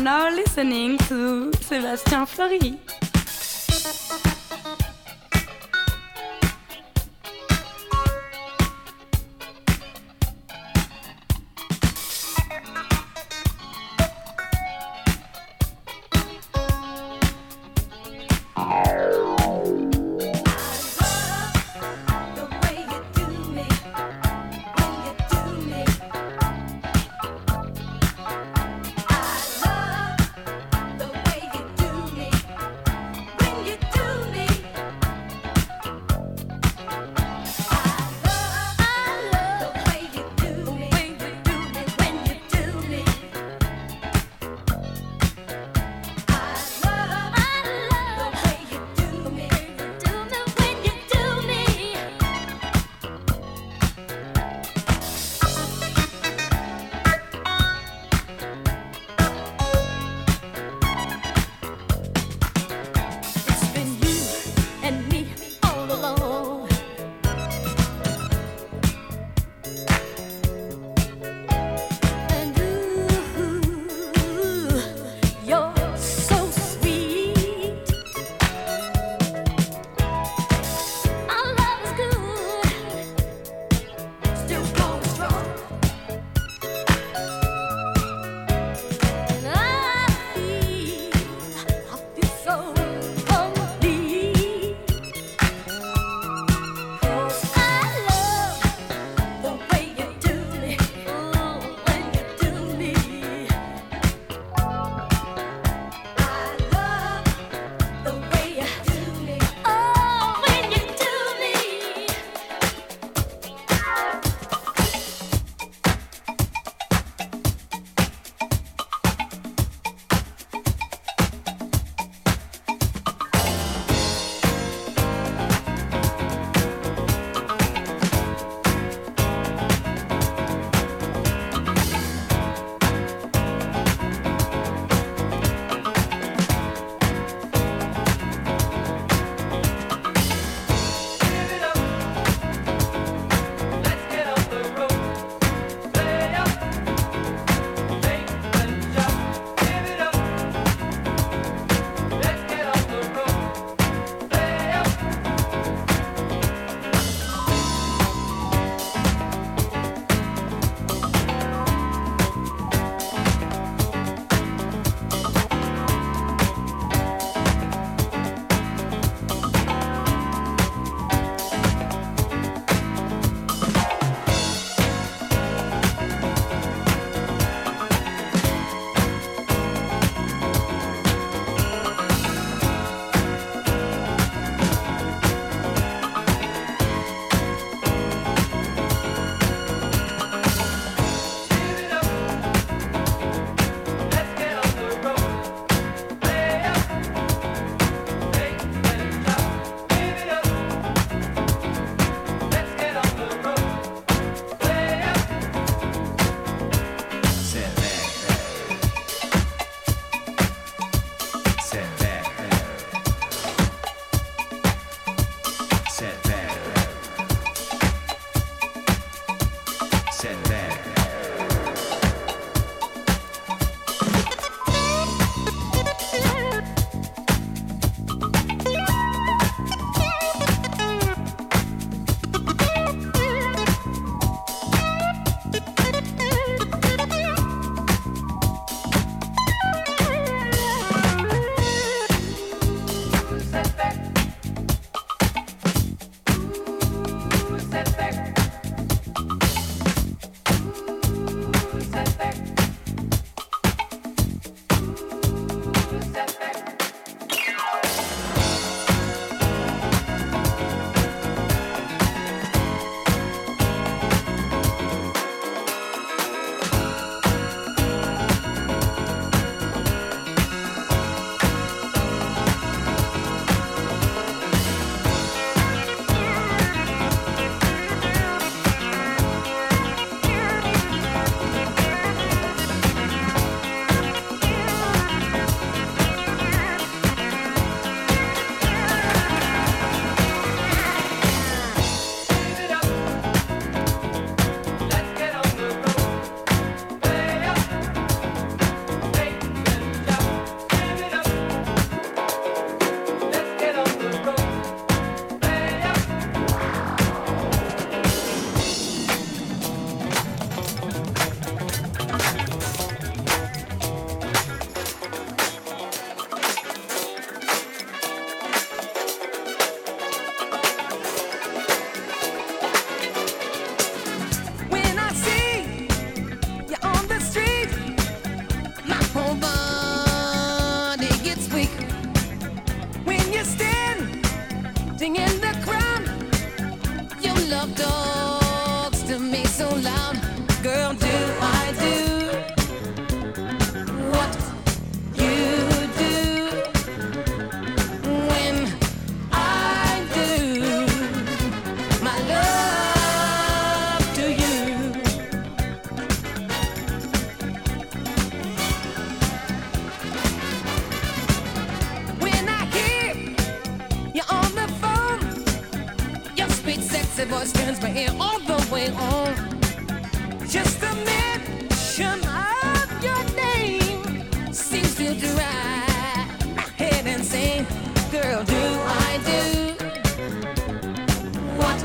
are now listening to Sebastian Floris. hiding in the crowd. Your love talks to me so loud. Girl, do I do what you do? When I do my love to you, when I hear you on the phone, your sweet sexy voice turns my ear all the way on. Just a mention of your name seems to drive my head insane. Girl, do I do what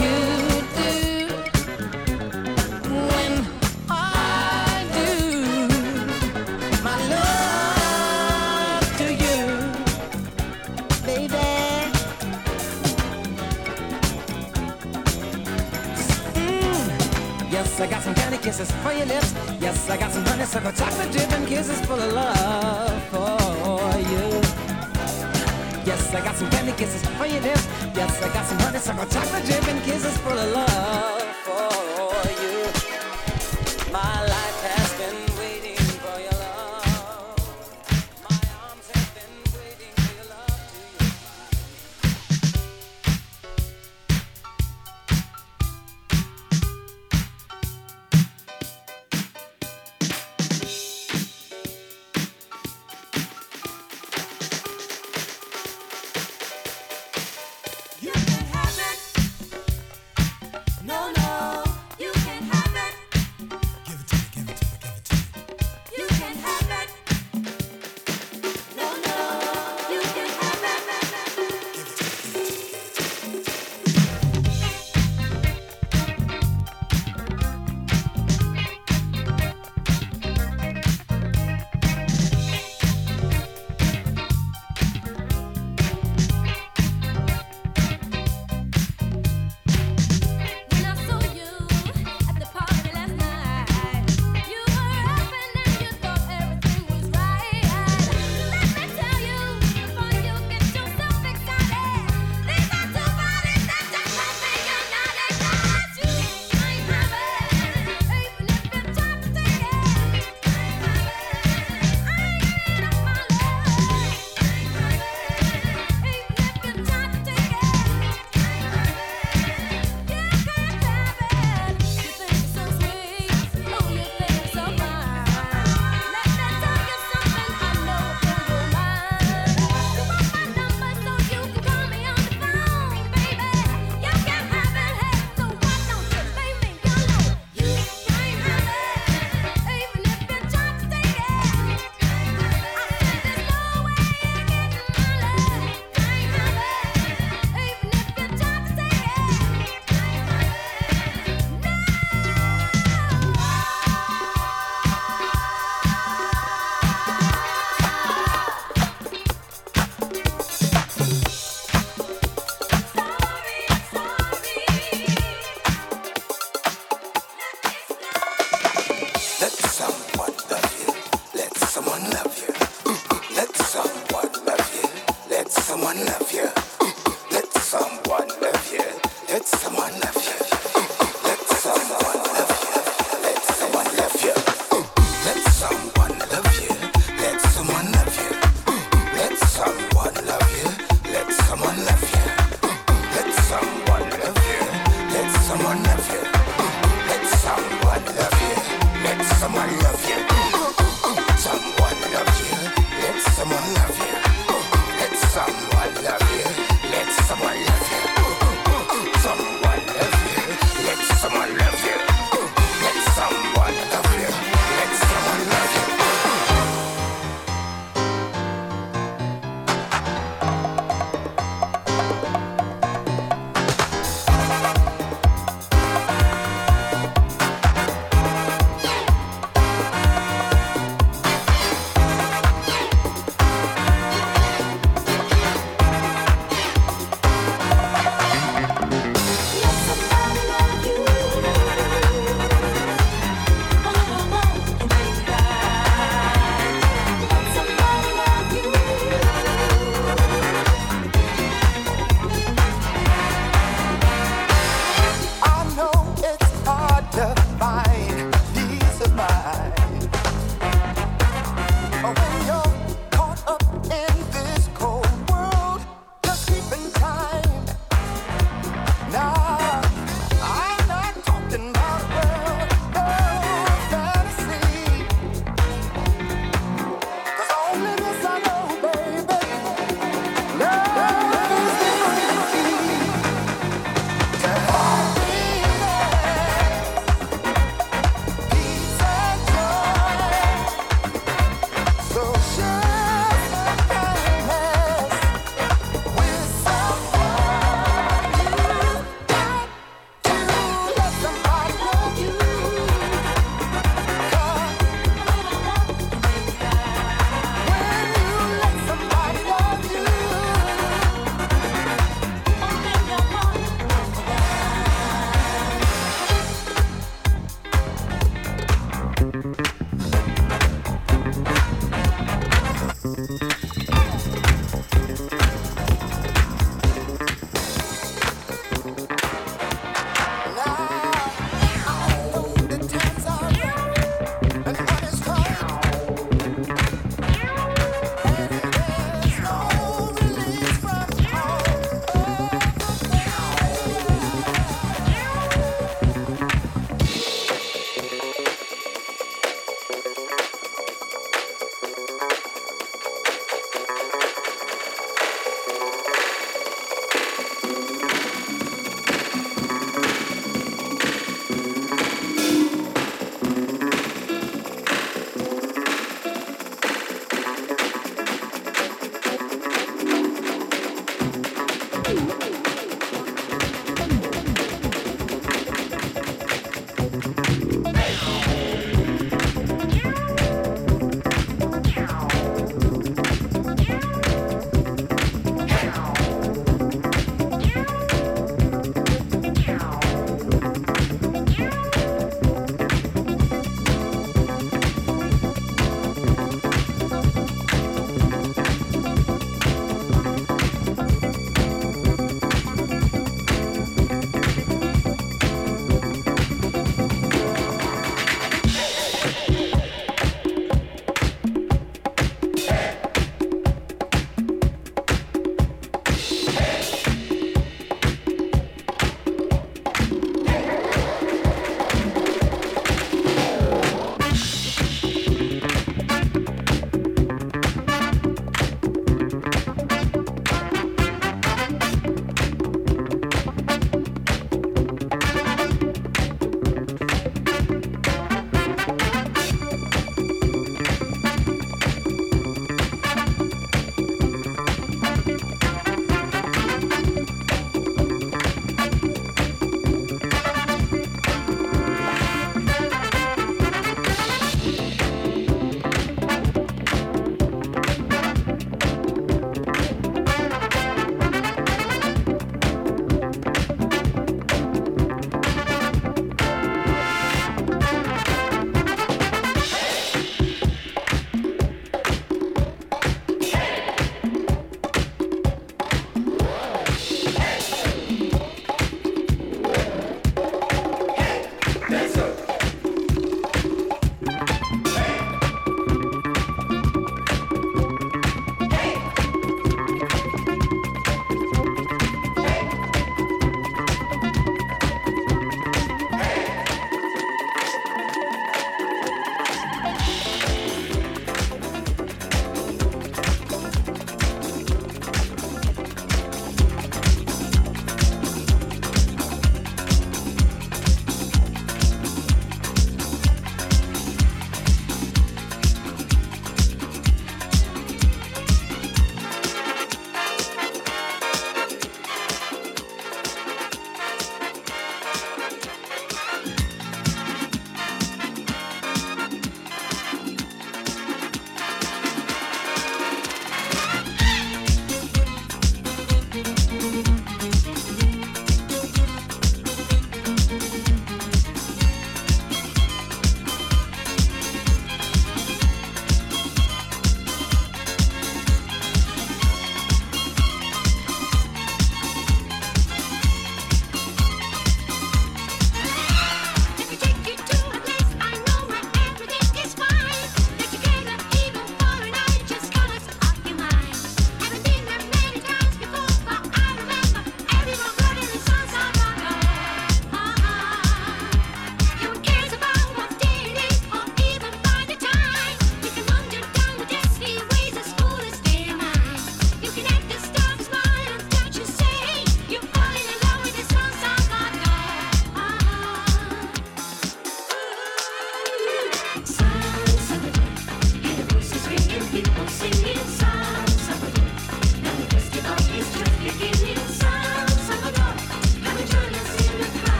you do? When I do my love to you, baby. Yes, I got some candy kisses for your lips. Yes, I got some honeysuckle chocolate dripping kisses full of love for you. Yes, I got some candy kisses for your lips. Yes, I got some honeysuckle chocolate dripping kisses full of love for you. My life has been waiting for your love. My arms have been waiting for your love to you. Someone love you. Let someone love you.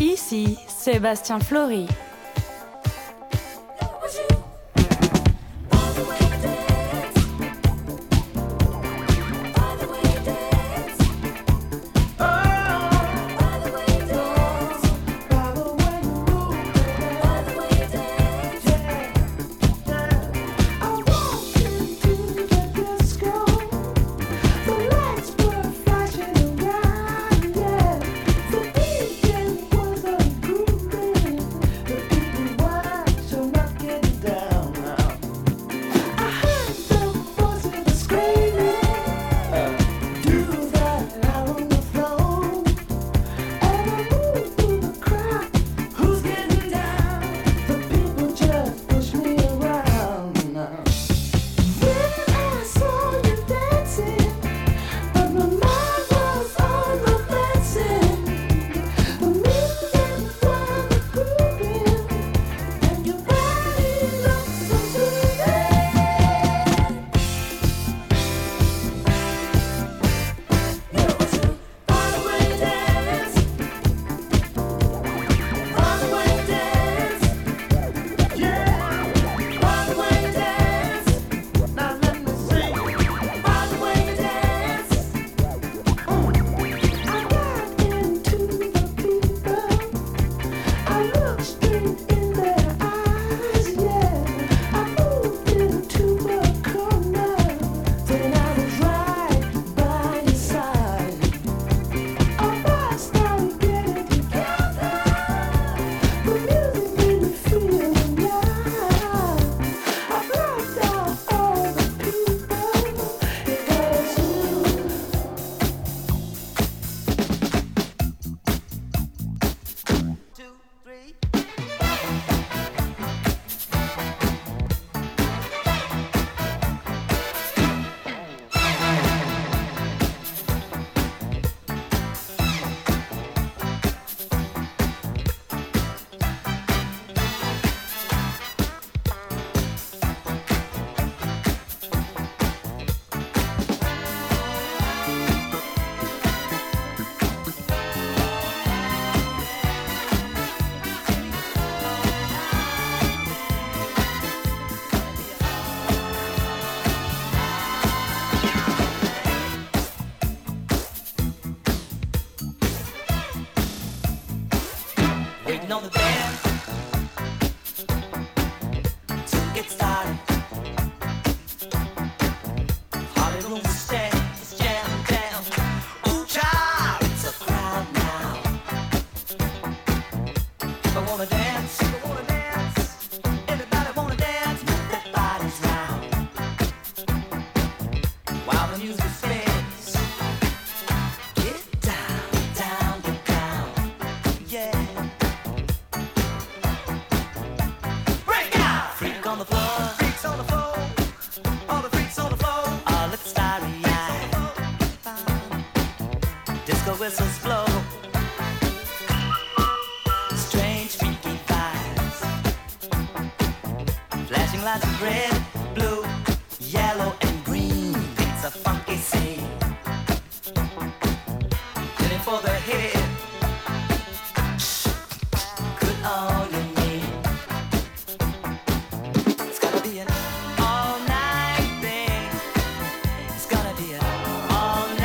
Ici, Sebastian Floris. On the band to get started. Hollywood stand is jammed down. Ooh, child, it's a crowd now. People wanna dance, people wanna dance. Everybody wanna dance, move their bodies round. While the music spins, get down, down, get down. Yeah. Whistles blow, strange freaky vibes, flashing lights of red, blue, yellow and green. It's a funky scene, heading for the head. Good all you need. It's gonna be an all night thing. It's gonna be an all night. Now,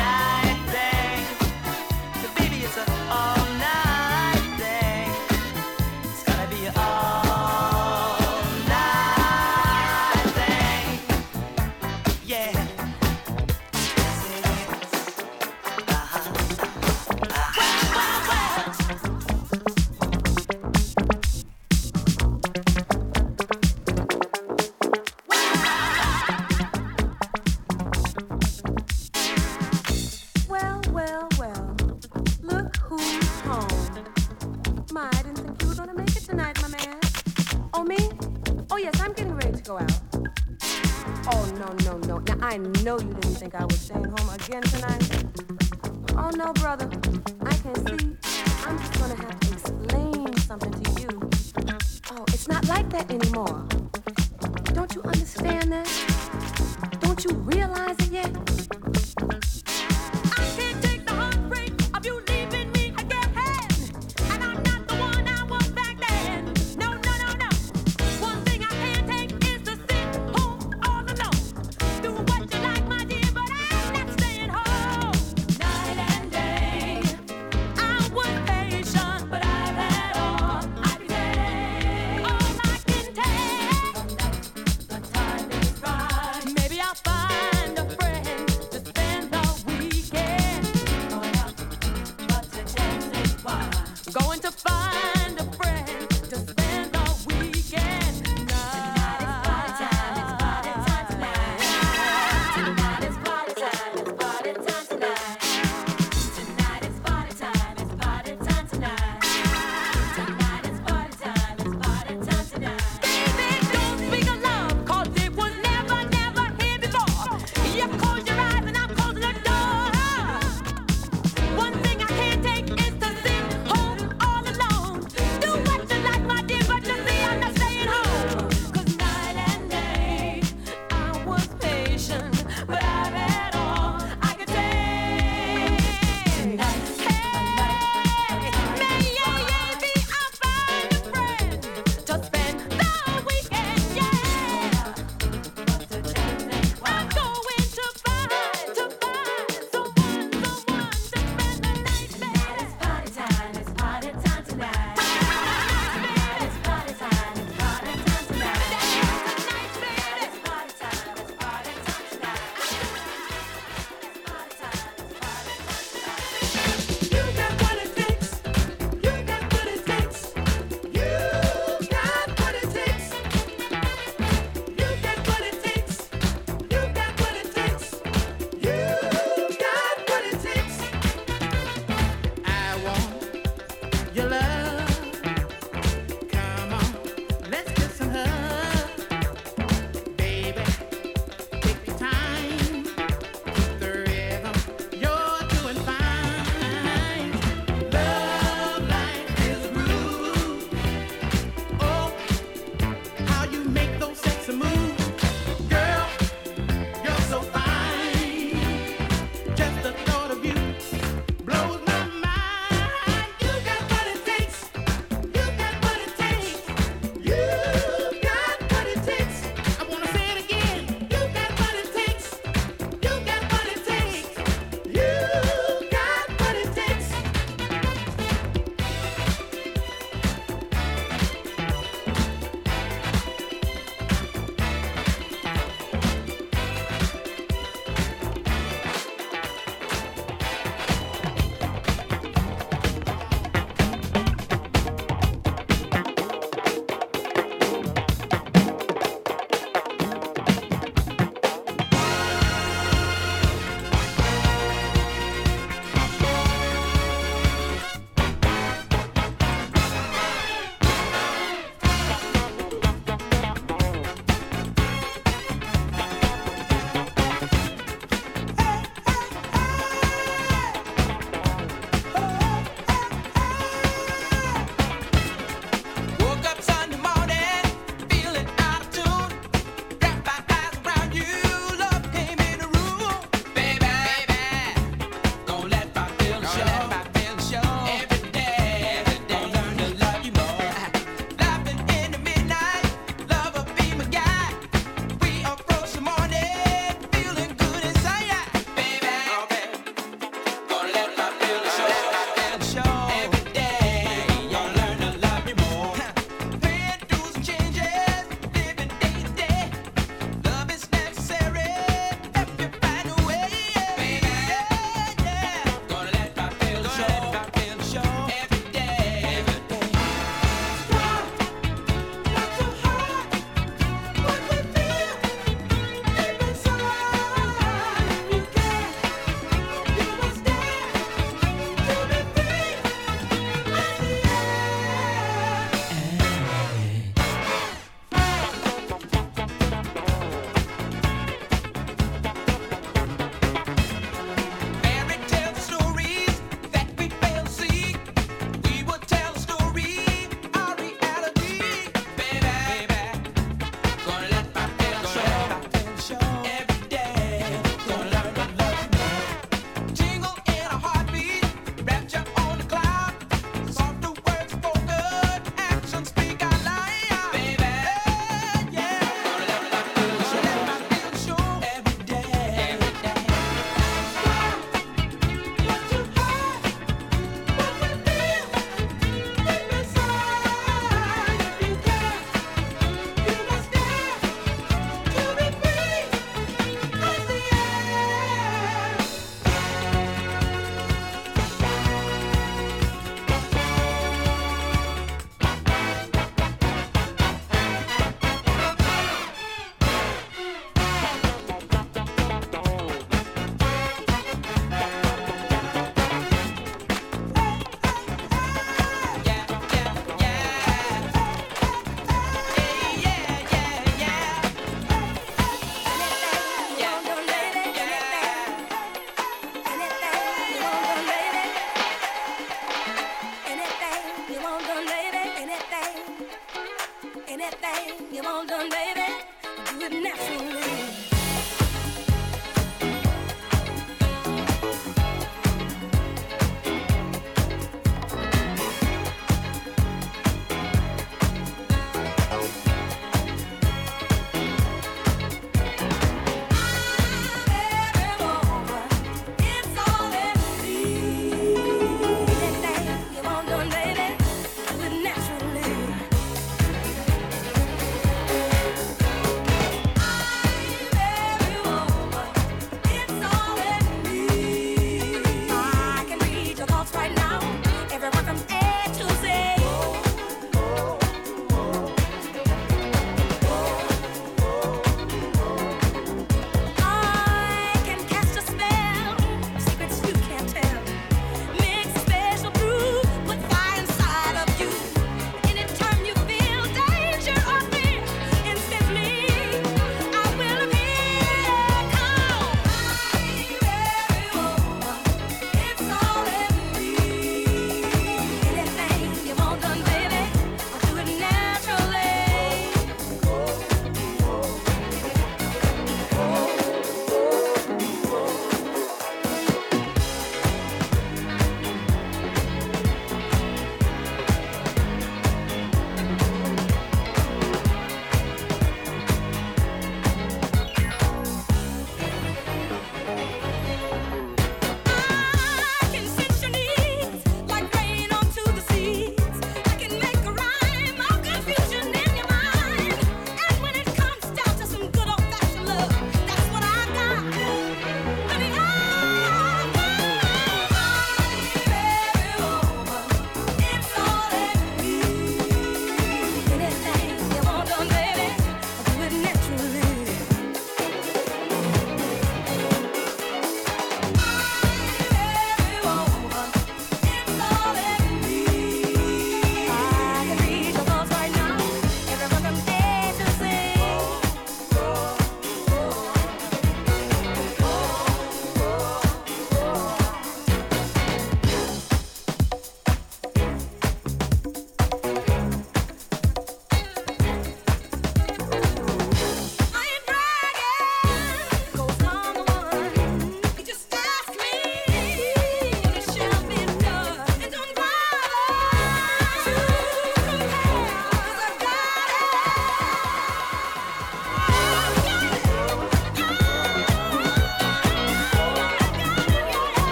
I know you didn't think I was staying home again tonight. Oh, no, brother. I can see. I'm just going to have to explain something to you. Oh, it's not like that anymore. Don't you understand that? Don't you realize it yet? I can't take the heartbreak of you leaving me again. And I'm not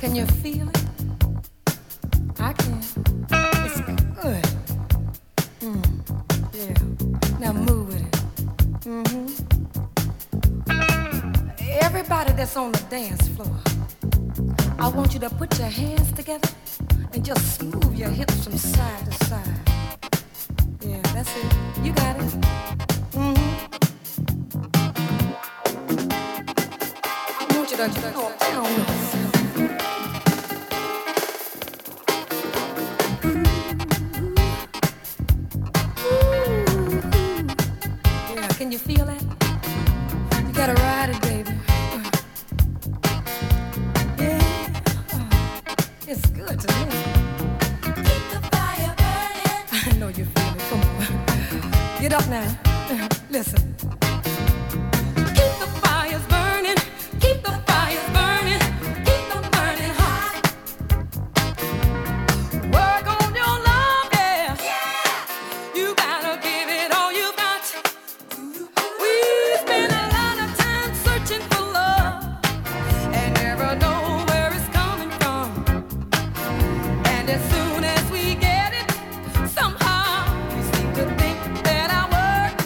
Can you feel it? I can. It's good. Yeah. Now move with it. Everybody that's on the dance floor, I want you to put your hands together and just move your hips from side to side. Yeah, that's it. You got it. I want you to go down with it. Can you feel that? You gotta ride it, baby. Yeah, it's good to me. Keep the fire burning. I know you feel it. Come on, get up now. Listen. Keep the fires burning. Keep the fires burning. Keep them burning hot. Work on your love, yeah. Yeah. You gotta give it all you got. As soon as we get it, somehow we seem to think that our work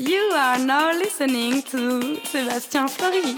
You are now listening to Sebastian Floris.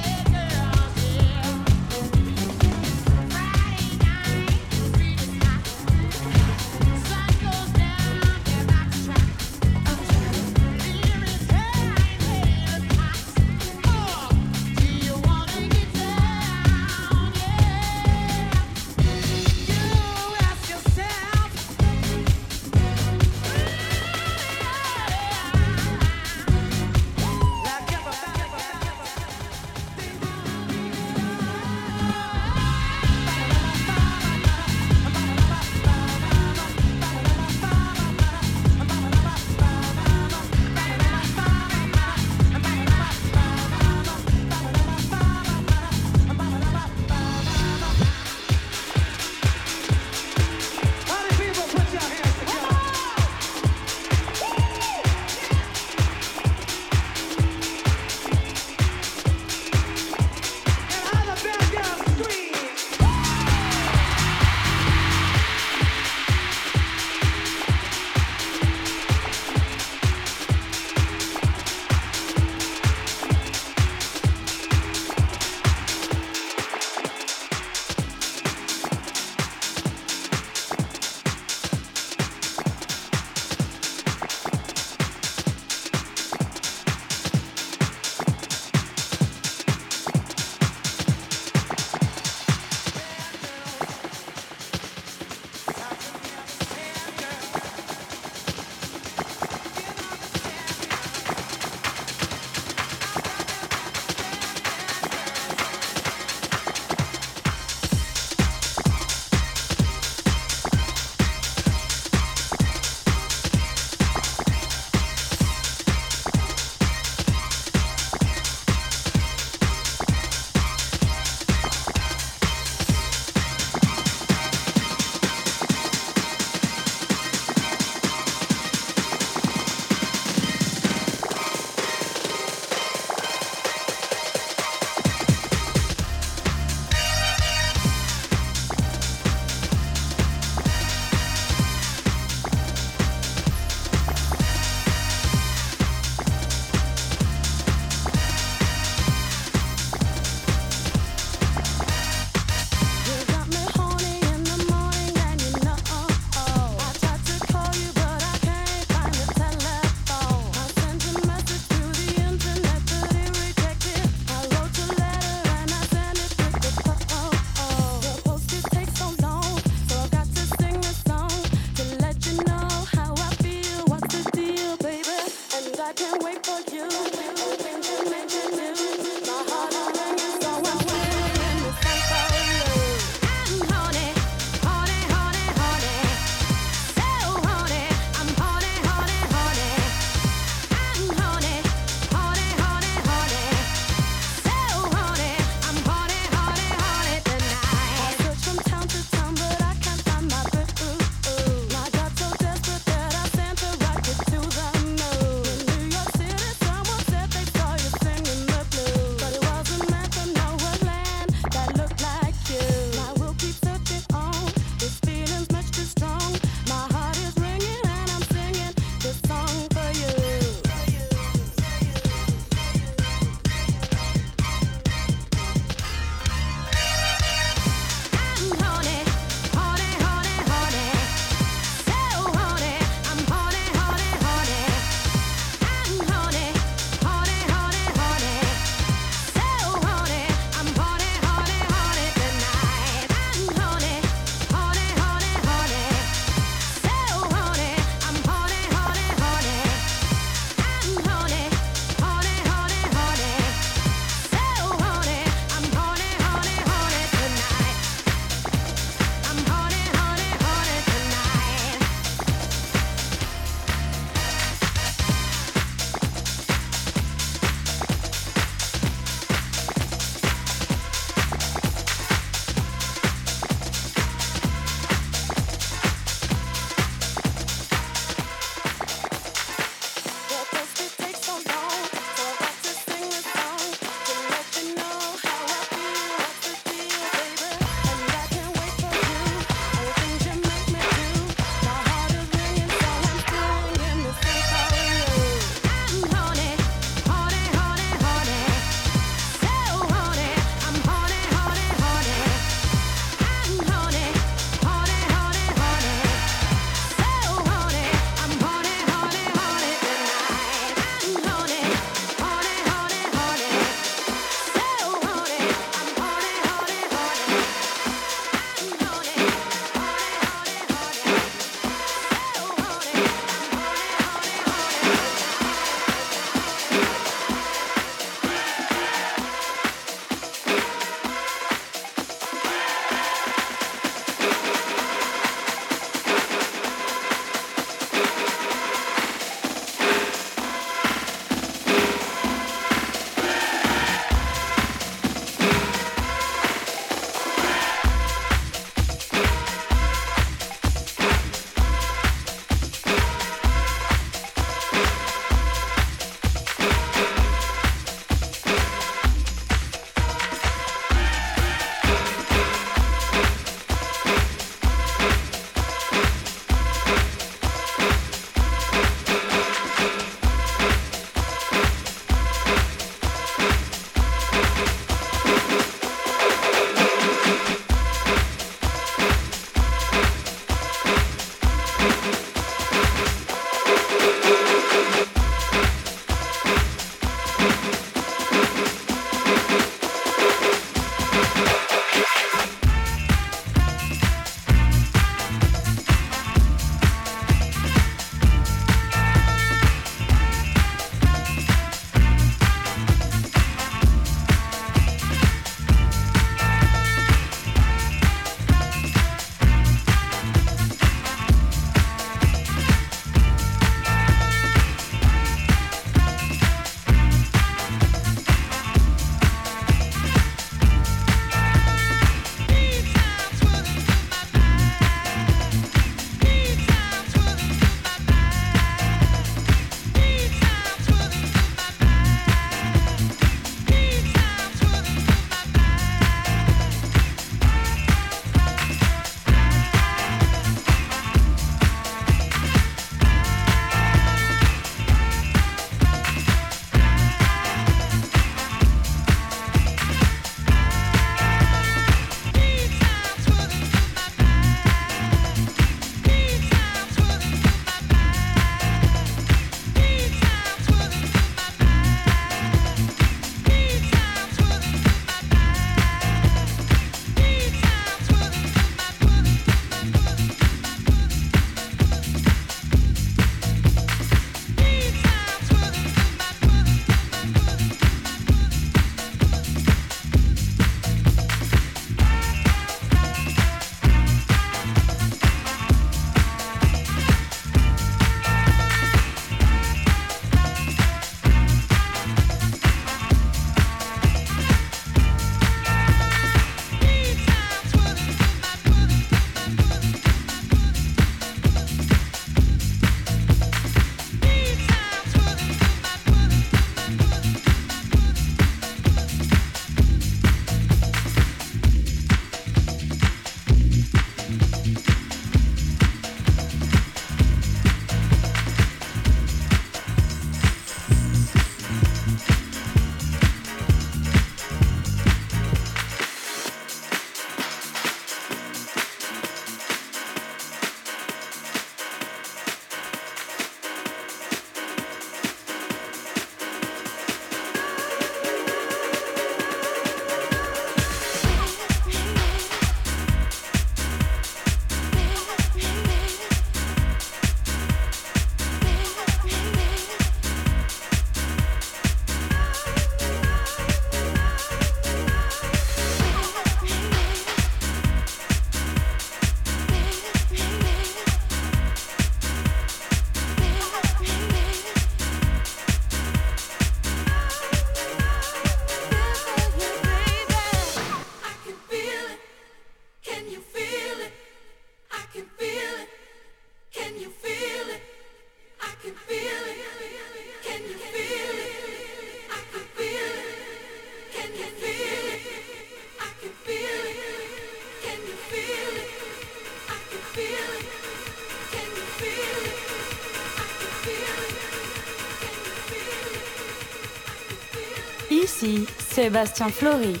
Voici Sebastian Floris.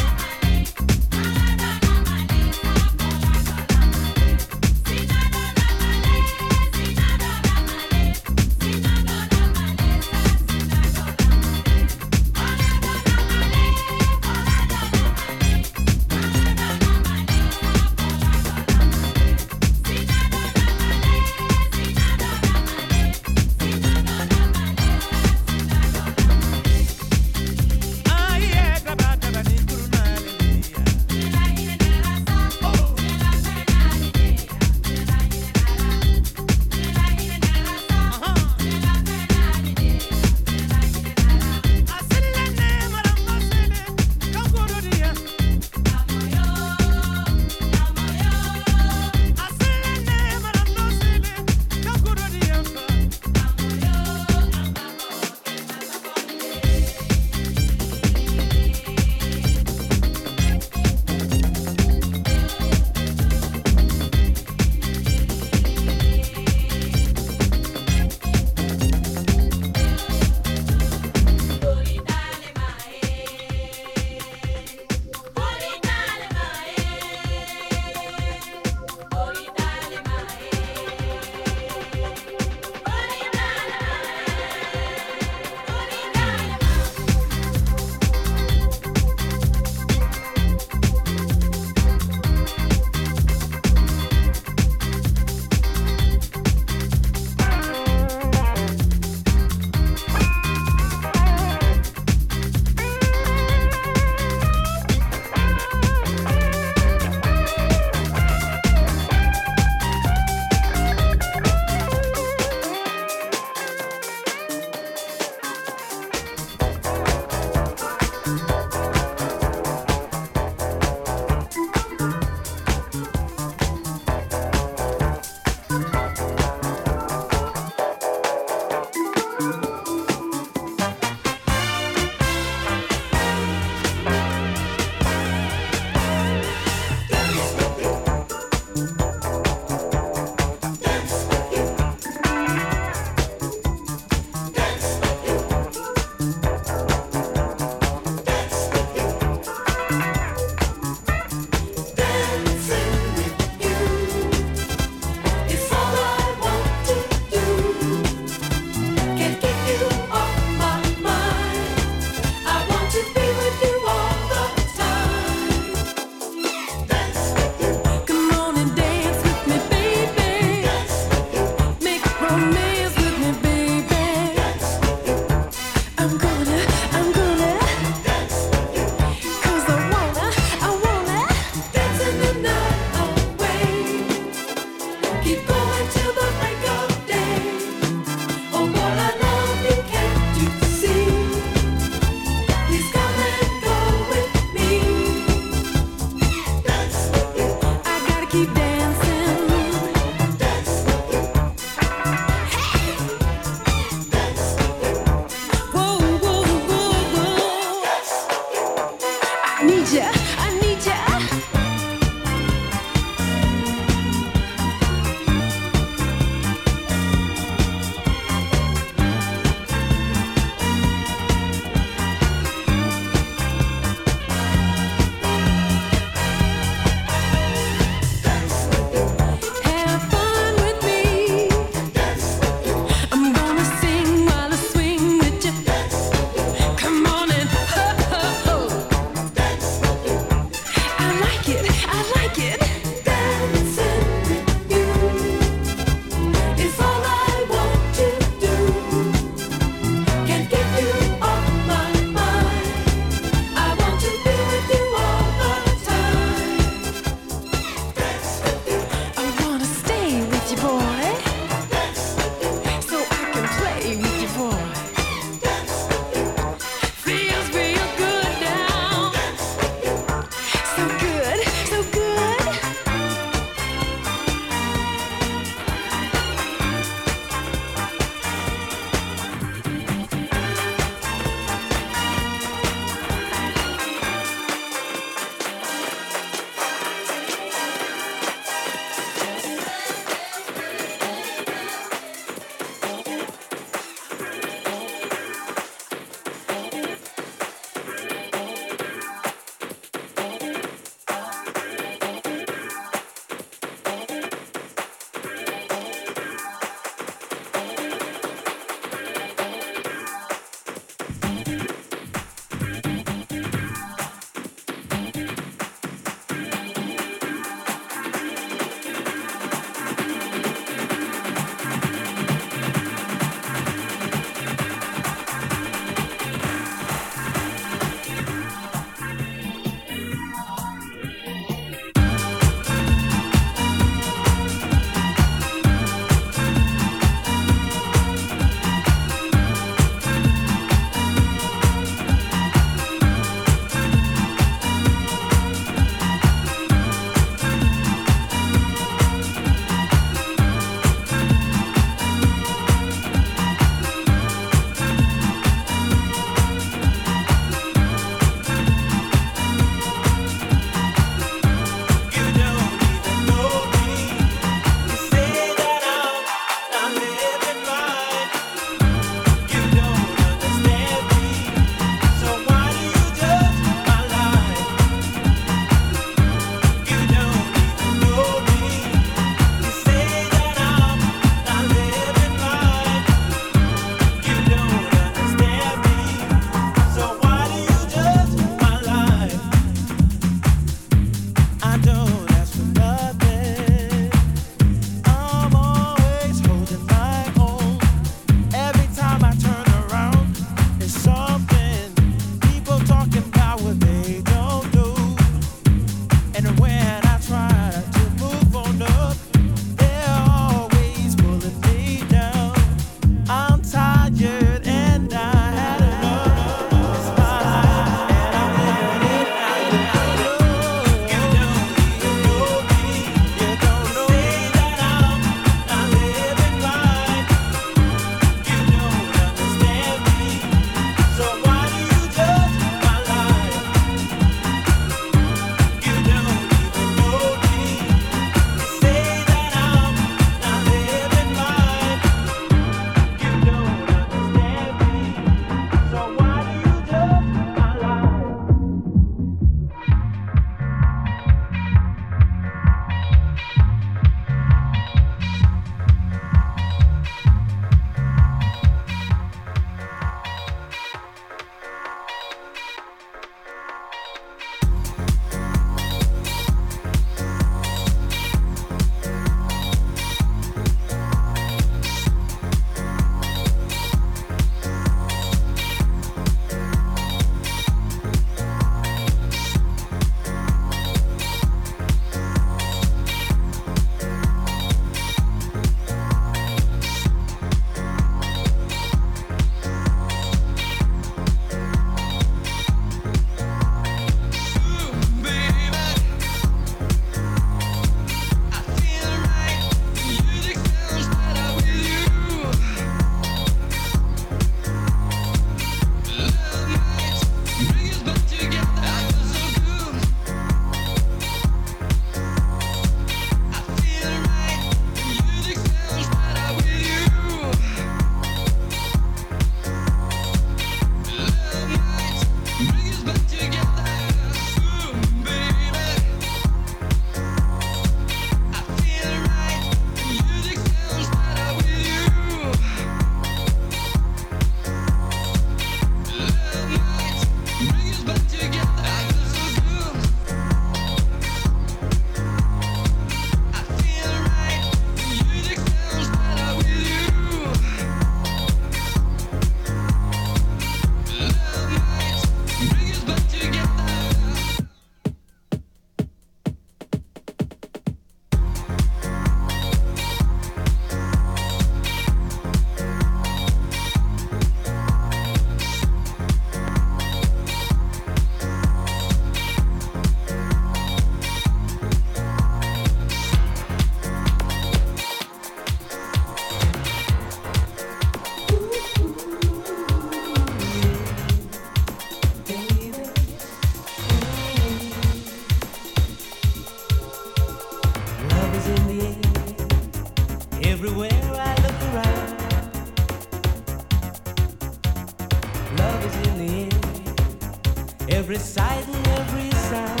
every sight and every sound.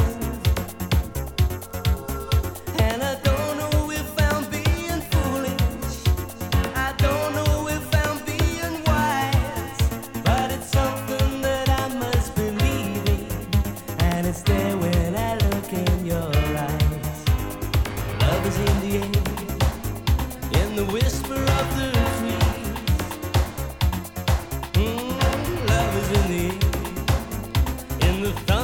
And I don't know if I'm being foolish, I don't know if I'm being wise, but it's something that I must believe in, and it's there when I look in your eyes. Love is in the air, in the whisper of the trees. Love is in the air, in the thunder.